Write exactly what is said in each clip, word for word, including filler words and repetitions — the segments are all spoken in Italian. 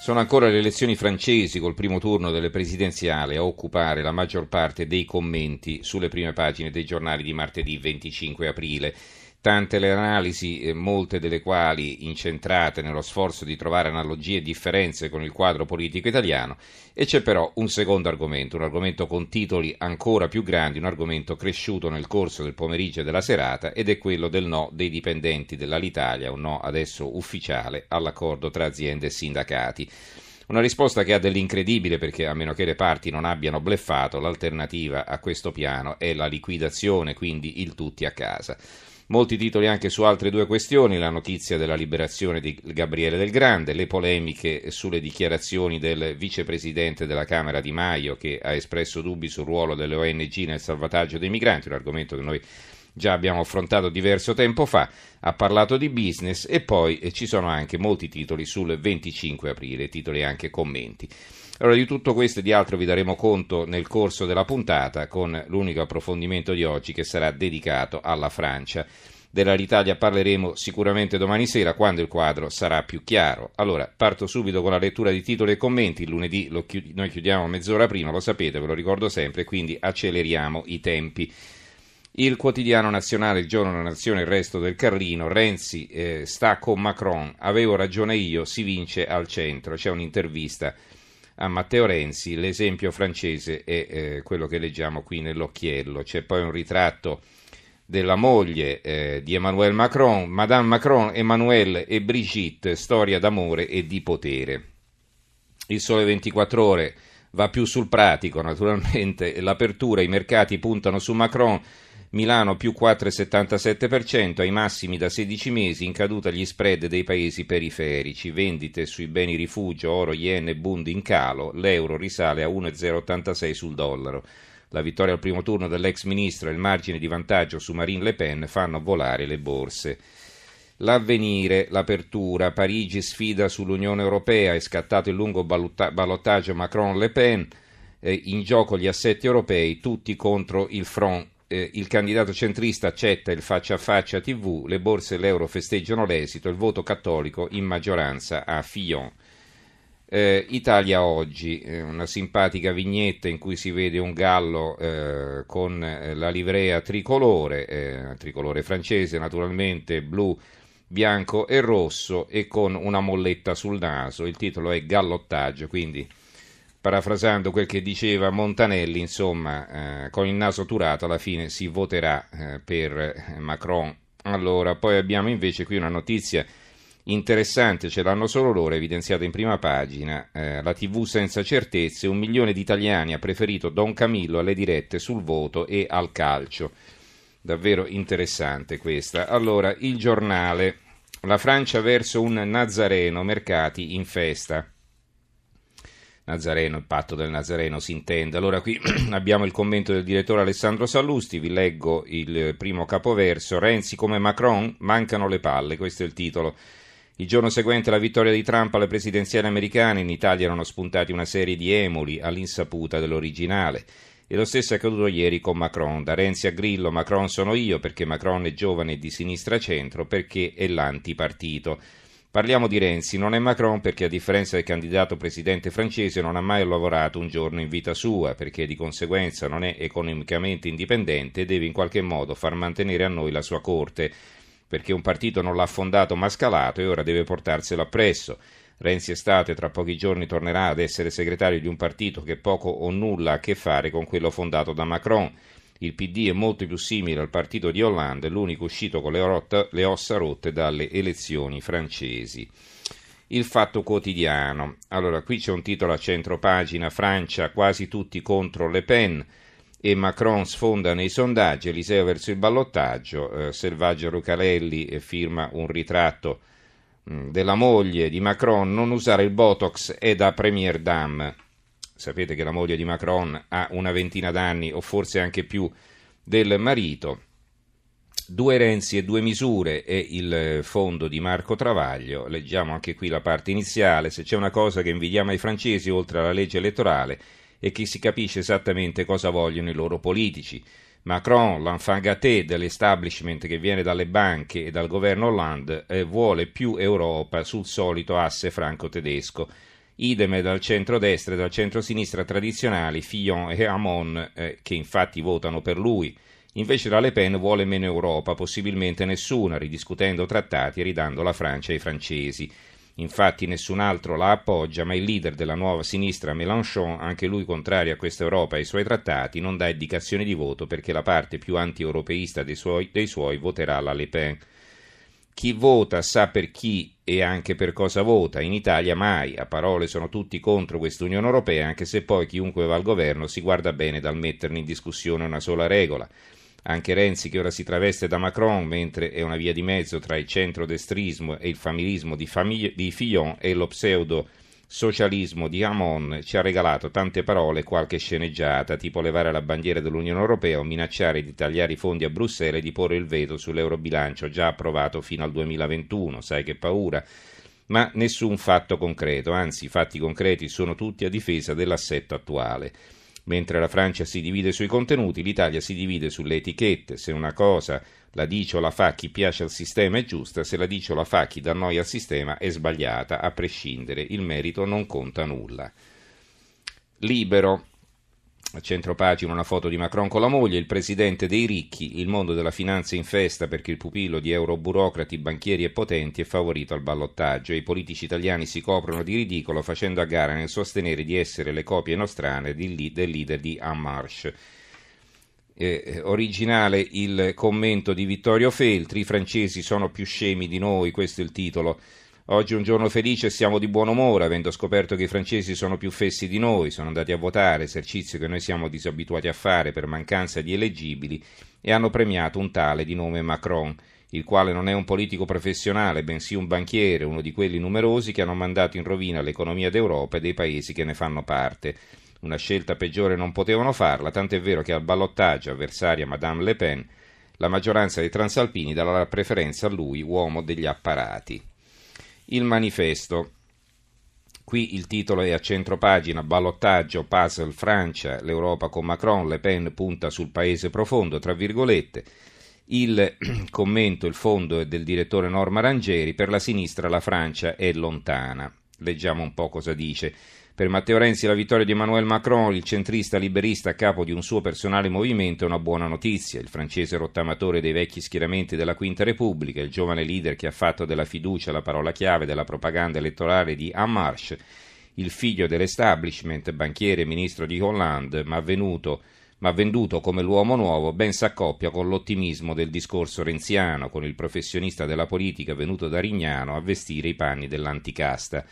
Sono ancora le elezioni francesi col primo turno delle presidenziali a occupare la maggior parte dei commenti sulle prime pagine dei giornali di martedì venticinque aprile. Tante le analisi, molte delle quali incentrate nello sforzo di trovare analogie e differenze con il quadro politico italiano, e c'è però un secondo argomento, un argomento con titoli ancora più grandi, un argomento cresciuto nel corso del pomeriggio e della serata, ed è quello del no dei dipendenti dell'Alitalia, un no adesso ufficiale all'accordo tra aziende e sindacati. Una risposta che ha dell'incredibile, perché a meno che le parti non abbiano bleffato, l'alternativa a questo piano è la liquidazione, quindi il tutti a casa. Molti titoli anche su altre due questioni, la notizia della liberazione di Gabriele Del Grande, le polemiche sulle dichiarazioni del vicepresidente della Camera Di Maio, che ha espresso dubbi sul ruolo delle O N G nel salvataggio dei migranti, un argomento che noi già abbiamo affrontato diverso tempo fa, ha parlato di business, e poi ci sono anche molti titoli sul venticinque aprile, titoli e anche commenti. Allora, di tutto questo e di altro vi daremo conto nel corso della puntata, con l'unico approfondimento di oggi che sarà dedicato alla Francia. Dell'Italia parleremo sicuramente domani sera, quando il quadro sarà più chiaro. Allora, parto subito con la lettura di titoli e commenti. Il lunedì lo chiud- noi chiudiamo mezz'ora prima, lo sapete, ve lo ricordo sempre, quindi acceleriamo i tempi. Il quotidiano nazionale, il giorno della nazione, il resto del Carlino, Renzi eh, sta con Macron, avevo ragione io, si vince al centro. C'è un'intervista a Matteo Renzi, l'esempio francese è eh, quello che leggiamo qui nell'occhiello. C'è poi un ritratto della moglie eh, di Emmanuel Macron, Madame Macron, Emmanuel e Brigitte, storia d'amore e di potere. Il Sole ventiquattro Ore va più sul pratico, naturalmente, l'apertura, i mercati puntano su Macron, Milano più quattro virgola settantasette per cento, ai massimi da sedici mesi, in caduta gli spread dei paesi periferici, vendite sui beni rifugio, oro, yen e bund in calo, l'euro risale a uno virgola zero ottantasei sul dollaro. La vittoria al primo turno dell'ex ministro e il margine di vantaggio su Marine Le Pen fanno volare le borse. L'Avvenire, l'apertura, Parigi sfida sull'Unione Europea, è scattato il lungo ballotta- ballottaggio Macron-Le Pen, eh, in gioco gli assetti europei, tutti contro il Front. Eh, il candidato centrista accetta il faccia a faccia tivù, le borse e l'euro festeggiano l'esito, il voto cattolico in maggioranza a Fillon. Eh, Italia Oggi, eh, una simpatica vignetta in cui si vede un gallo eh, con la livrea tricolore, eh, tricolore francese naturalmente, blu, bianco e rosso, e con una molletta sul naso. Il titolo è Gallottaggio, quindi parafrasando quel che diceva Montanelli, insomma, eh, con il naso turato alla fine si voterà eh, per Macron. Allora, poi abbiamo invece qui una notizia interessante, ce l'hanno solo loro, evidenziata in prima pagina, eh, la tivù senza certezze, un milione di italiani ha preferito Don Camillo alle dirette sul voto e al calcio. Davvero interessante questa. Allora, Il Giornale, la Francia verso un Nazareno, mercati in festa. Nazareno, il patto del Nazareno si intende. Allora qui abbiamo il commento del direttore Alessandro Sallusti, vi leggo il primo capoverso, Renzi come Macron, mancano le palle, questo è il titolo. Il giorno seguente la vittoria di Trump alle presidenziali americane, in Italia erano spuntati una serie di emuli all'insaputa dell'originale, e lo stesso è accaduto ieri con Macron, da Renzi a Grillo, Macron sono io, perché Macron è giovane e di sinistra-centro, perché è l'antipartito. Parliamo di Renzi, non è Macron perché a differenza del candidato presidente francese non ha mai lavorato un giorno in vita sua, perché di conseguenza non è economicamente indipendente e deve in qualche modo far mantenere a noi la sua corte, perché un partito non l'ha fondato ma scalato e ora deve portarselo appresso. Renzi è stato e tra pochi giorni tornerà ad essere segretario di un partito che poco o nulla ha a che fare con quello fondato da Macron. Il P D è molto più simile al partito di Hollande, l'unico uscito con le, rotta, le ossa rotte dalle elezioni francesi. Il Fatto Quotidiano. Allora, qui c'è un titolo a centropagina, Francia quasi tutti contro Le Pen e Macron sfonda nei sondaggi, Eliseo verso il ballottaggio, eh, Selvaggio Rucalelli firma un ritratto mh, della moglie di Macron, non usare il Botox è da Premier Dame. sapete che la moglie di Macron ha una ventina d'anni o forse anche più del marito. Due Renzi e due misure è il fondo di Marco Travaglio. Leggiamo anche qui la parte iniziale. Se c'è una cosa che invidiamo ai francesi oltre alla legge elettorale è che si capisce esattamente cosa vogliono i loro politici. Macron, l'enfant gâté dell'establishment che viene dalle banche e dal governo Hollande, eh, vuole più Europa sul solito asse franco-tedesco. Idem dal centrodestra e dal centrosinistra tradizionali, Fillon e Hamon, eh, che infatti votano per lui. Invece la Le Pen vuole meno Europa, possibilmente nessuna, ridiscutendo trattati e ridando la Francia ai francesi. Infatti nessun altro la appoggia, ma il leader della nuova sinistra, Mélenchon, anche lui contrario a questa Europa e ai suoi trattati, non dà indicazioni di voto perché la parte più anti-europeista dei suoi, dei suoi voterà la Le Pen. Chi vota sa per chi e anche per cosa vota. In Italia mai, a parole sono tutti contro quest'Unione Europea, anche se poi chiunque va al governo si guarda bene dal metterne in discussione una sola regola. Anche Renzi, che ora si traveste da Macron, mentre è una via di mezzo tra il centrodestrismo e il familismo di, famig- di Fillon e lo pseudo-socialismo di Hamon, ci ha regalato tante parole e qualche sceneggiata, tipo levare la bandiera dell'Unione Europea o minacciare di tagliare i fondi a Bruxelles e di porre il veto sull'eurobilancio già approvato fino al duemilaventuno, sai che paura, ma nessun fatto concreto, anzi i fatti concreti sono tutti a difesa dell'assetto attuale. Mentre la Francia si divide sui contenuti, l'Italia si divide sulle etichette. Se una cosa la dice o la fa chi piace al sistema è giusta, se la dice o la fa chi dà noia al sistema è sbagliata, a prescindere. Il merito non conta nulla. Libero. A centropagina una foto di Macron con la moglie, il presidente dei ricchi, il mondo della finanza in festa perché il pupillo di euroburocrati, banchieri e potenti è favorito al ballottaggio e i politici italiani si coprono di ridicolo facendo a gara nel sostenere di essere le copie nostrane del leader di En Marche. Eh, originale il commento di Vittorio Feltri, i francesi sono più scemi di noi, questo è il titolo. Oggi è un giorno felice e siamo di buon umore, avendo scoperto che i francesi sono più fessi di noi, sono andati a votare, esercizio che noi siamo disabituati a fare per mancanza di eleggibili, e hanno premiato un tale di nome Macron, il quale non è un politico professionale, bensì un banchiere, uno di quelli numerosi che hanno mandato in rovina l'economia d'Europa e dei paesi che ne fanno parte. Una scelta peggiore non potevano farla, tant'è vero che al ballottaggio, avversaria Madame Le Pen, la maggioranza dei transalpini dà la preferenza a lui, uomo degli apparati. Il manifesto, qui il titolo è a centropagina, ballottaggio, puzzle, Francia, l'Europa con Macron, Le Pen punta sul paese profondo, tra virgolette, il commento, il fondo è del direttore Norma Rangeri, per la sinistra la Francia è lontana, leggiamo un po' cosa dice. Per Matteo Renzi la vittoria di Emmanuel Macron, il centrista liberista a capo di un suo personale movimento, è una buona notizia. Il francese rottamatore dei vecchi schieramenti della Quinta Repubblica, il giovane leader che ha fatto della fiducia la parola chiave della propaganda elettorale di En Marche, il figlio dell'establishment, banchiere e ministro di Hollande, ma, venuto, ma venduto come l'uomo nuovo, ben s'accoppia con l'ottimismo del discorso renziano, con il professionista della politica venuto da Rignano a vestire i panni dell'anticasta.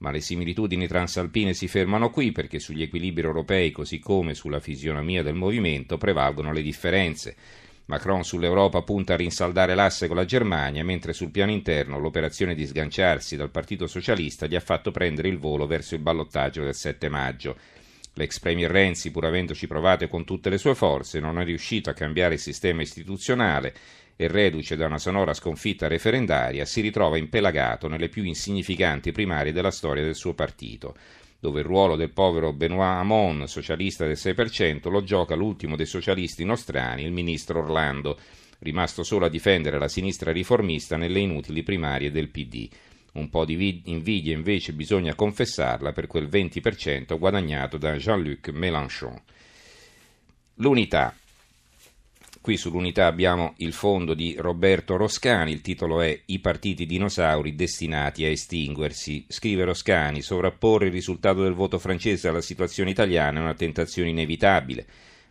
Ma le similitudini transalpine si fermano qui perché sugli equilibri europei, così come sulla fisionomia del movimento, prevalgono le differenze. Macron sull'Europa punta a rinsaldare l'asse con la Germania, mentre sul piano interno l'operazione di sganciarsi dal Partito Socialista gli ha fatto prendere il volo verso il ballottaggio del sette maggio. L'ex premier Renzi, pur avendoci provato con tutte le sue forze, non è riuscito a cambiare il sistema istituzionale e reduce da una sonora sconfitta referendaria, si ritrova impelagato nelle più insignificanti primarie della storia del suo partito, dove il ruolo del povero Benoît Hamon, socialista del sei per cento, lo gioca l'ultimo dei socialisti nostrani, il ministro Orlando, rimasto solo a difendere la sinistra riformista nelle inutili primarie del P D. Un po' di invidia invece bisogna confessarla per quel venti per cento guadagnato da Jean-Luc Mélenchon. L'unità. Qui sull'unità abbiamo il fondo di Roberto Roscani, il titolo è I partiti dinosauri destinati a estinguersi. Scrive Roscani, sovrapporre il risultato del voto francese alla situazione italiana è una tentazione inevitabile,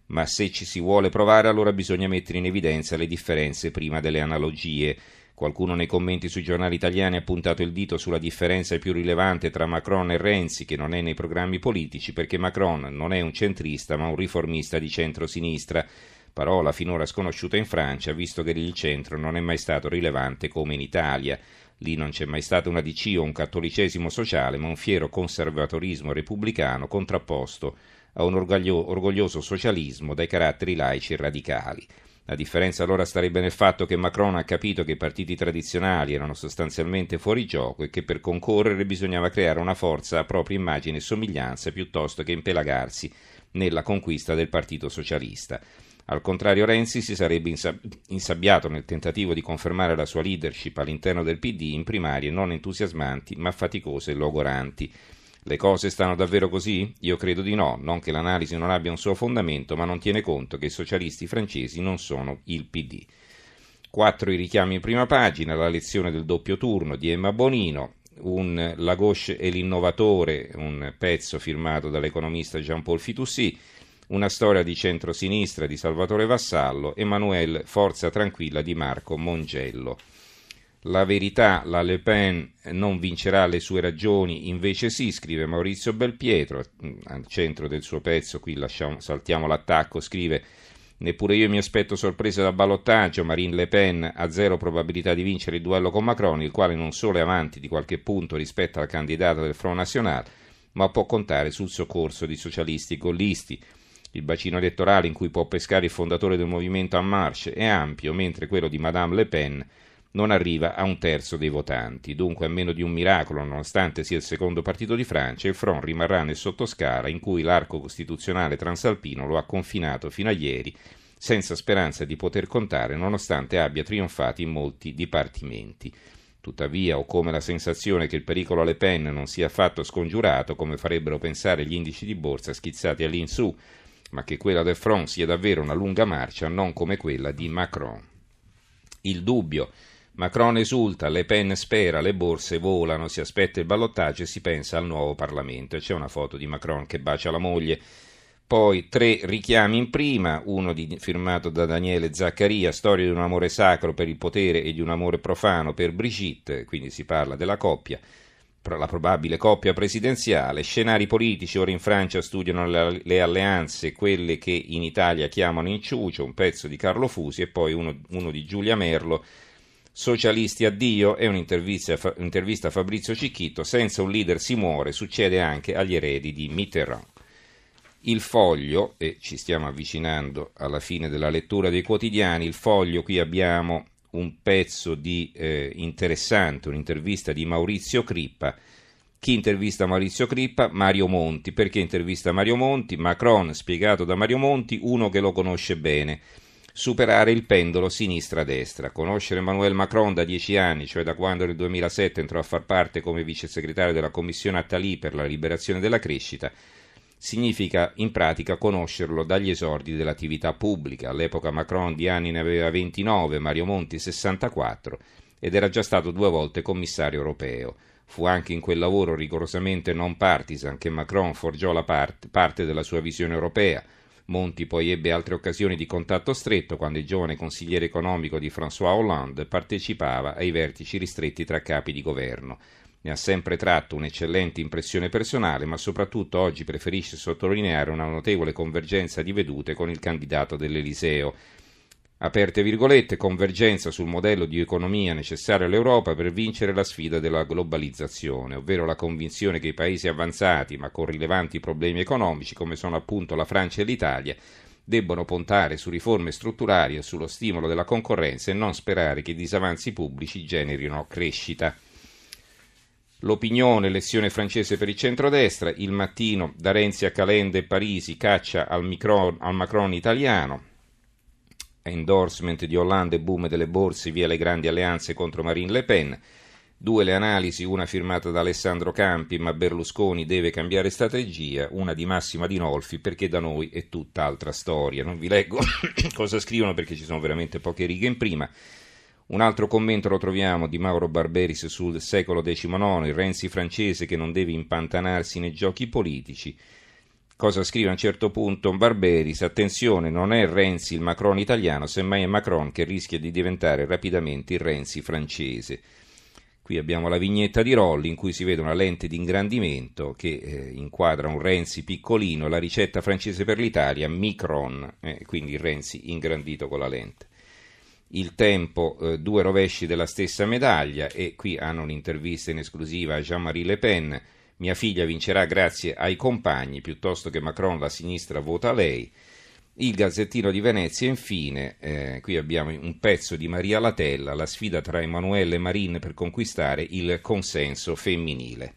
ma se ci si vuole provare allora bisogna mettere in evidenza le differenze prima delle analogie. Qualcuno nei commenti sui giornali italiani ha puntato il dito sulla differenza più rilevante tra Macron e Renzi, che non è nei programmi politici perché Macron non è un centrista ma un riformista di centrosinistra, parola finora sconosciuta in Francia, visto che il centro non è mai stato rilevante come in Italia. Lì non c'è mai stata una D C o un cattolicesimo sociale, ma un fiero conservatorismo repubblicano contrapposto a un orgoglio, orgoglioso socialismo dai caratteri laici e radicali. La differenza allora starebbe nel fatto che Macron ha capito che i partiti tradizionali erano sostanzialmente fuori gioco e che per concorrere bisognava creare una forza a propria immagine e somiglianza piuttosto che impelagarsi nella conquista del Partito Socialista. Al contrario, Renzi si sarebbe insabbiato nel tentativo di confermare la sua leadership all'interno del P D in primarie non entusiasmanti ma faticose e logoranti. Le cose stanno davvero così? Io credo di no, non che l'analisi non abbia un suo fondamento, ma non tiene conto che i socialisti francesi non sono il P D. Quattro i richiami in prima pagina, la lezione del doppio turno di Emma Bonino, un La gauche e l'innovatore, un pezzo firmato dall'economista Jean-Paul Fitoussi, una storia di centrosinistra di Salvatore Vassallo, Emmanuel Forza Tranquilla di Marco Mongello. La verità, la Le Pen non vincerà le sue ragioni, invece sì, scrive Maurizio Belpietro, al centro del suo pezzo, qui lasciamo, saltiamo l'attacco, scrive «Neppure io mi aspetto sorprese da ballottaggio, Marine Le Pen ha zero probabilità di vincere il duello con Macron, il quale non solo è avanti di qualche punto rispetto al candidato del Front National, ma può contare sul soccorso di socialisti gollisti». Il bacino elettorale in cui può pescare il fondatore del movimento En Marche è ampio, mentre quello di Madame Le Pen non arriva a un terzo dei votanti. Dunque, a meno di un miracolo, nonostante sia il secondo partito di Francia, il Front rimarrà nel sottoscala in cui l'arco costituzionale transalpino lo ha confinato fino a ieri, senza speranza di poter contare, nonostante abbia trionfato in molti dipartimenti. Tuttavia, ho come la sensazione che il pericolo Le Pen non sia affatto scongiurato, come farebbero pensare gli indici di borsa schizzati all'insù, ma che quella del Front sia davvero una lunga marcia, non come quella di Macron. Il dubbio. Macron esulta, Le Pen spera, le borse volano, si aspetta il ballottaggio e si pensa al nuovo Parlamento. E c'è una foto di Macron che bacia la moglie. Poi tre richiami in prima, uno di, firmato da Daniele Zaccaria, storia di un amore sacro per il potere e di un amore profano per Brigitte, quindi si parla della coppia, la probabile coppia presidenziale, scenari politici, ora in Francia studiano le, le alleanze, quelle che in Italia chiamano inciucio, un pezzo di Carlo Fusi e poi uno, uno di Giulia Merlo, Socialisti addio e un'intervista a Fabrizio Cicchitto, senza un leader si muore, succede anche agli eredi di Mitterrand. Il Foglio, e ci stiamo avvicinando alla fine della lettura dei quotidiani, il Foglio, qui abbiamo un pezzo di eh, interessante, un'intervista di Maurizio Crippa. Chi intervista Maurizio Crippa? Mario Monti. Perché intervista Mario Monti? Macron, spiegato da Mario Monti, uno che lo conosce bene. Superare il pendolo sinistra-destra. Conoscere Emmanuel Macron da dieci anni, cioè da quando nel duemilasette entrò a far parte come vice segretario della commissione Attali per la liberazione della crescita, significa in pratica conoscerlo dagli esordi dell'attività pubblica. All'epoca Macron di anni ne aveva ventinove, Mario Monti sessantaquattro ed era già stato due volte commissario europeo. Fu anche in quel lavoro rigorosamente non partisan che Macron forgiò la parte, parte della sua visione europea. Monti poi ebbe altre occasioni di contatto stretto quando il giovane consigliere economico di François Hollande partecipava ai vertici ristretti tra capi di governo. Ne ha sempre tratto un'eccellente impressione personale, ma soprattutto oggi preferisce sottolineare una notevole convergenza di vedute con il candidato dell'Eliseo. Aperte virgolette, convergenza sul modello di economia necessario all'Europa per vincere la sfida della globalizzazione, ovvero la convinzione che i paesi avanzati, ma con rilevanti problemi economici, come sono appunto la Francia e l'Italia, debbono puntare su riforme strutturali e sullo stimolo della concorrenza e non sperare che i disavanzi pubblici generino crescita. L'opinione, lezione francese per il centrodestra, il mattino da Renzi a Calenda e Parisi, caccia al, micro, al Macron italiano, endorsement di Hollande e boom delle borse, via le grandi alleanze contro Marine Le Pen, due le analisi, una firmata da Alessandro Campi, ma Berlusconi deve cambiare strategia, una di Massima Dinolfi, perché da noi è tutt'altra storia. Non vi leggo cosa scrivono perché ci sono veramente poche righe in prima. Un altro commento lo troviamo di Mauro Barberis sul secolo diciannove, il Renzi francese che non deve impantanarsi nei giochi politici. Cosa scrive a un certo punto Barberis? Attenzione, non è Renzi il Macron italiano, semmai è Macron che rischia di diventare rapidamente il Renzi francese. Qui abbiamo la vignetta di Rolli in cui si vede una lente di ingrandimento che eh, inquadra un Renzi piccolino, la ricetta francese per l'Italia, Micron, eh, quindi il Renzi ingrandito con la lente. Il Tempo, eh, due rovesci della stessa medaglia, e qui hanno un'intervista in esclusiva a Jean-Marie Le Pen. Mia figlia vincerà grazie ai compagni, piuttosto che Macron la sinistra vota lei. Il Gazzettino di Venezia, infine, eh, qui abbiamo un pezzo di Maria Latella, la sfida tra Emanuele e Marine per conquistare il consenso femminile.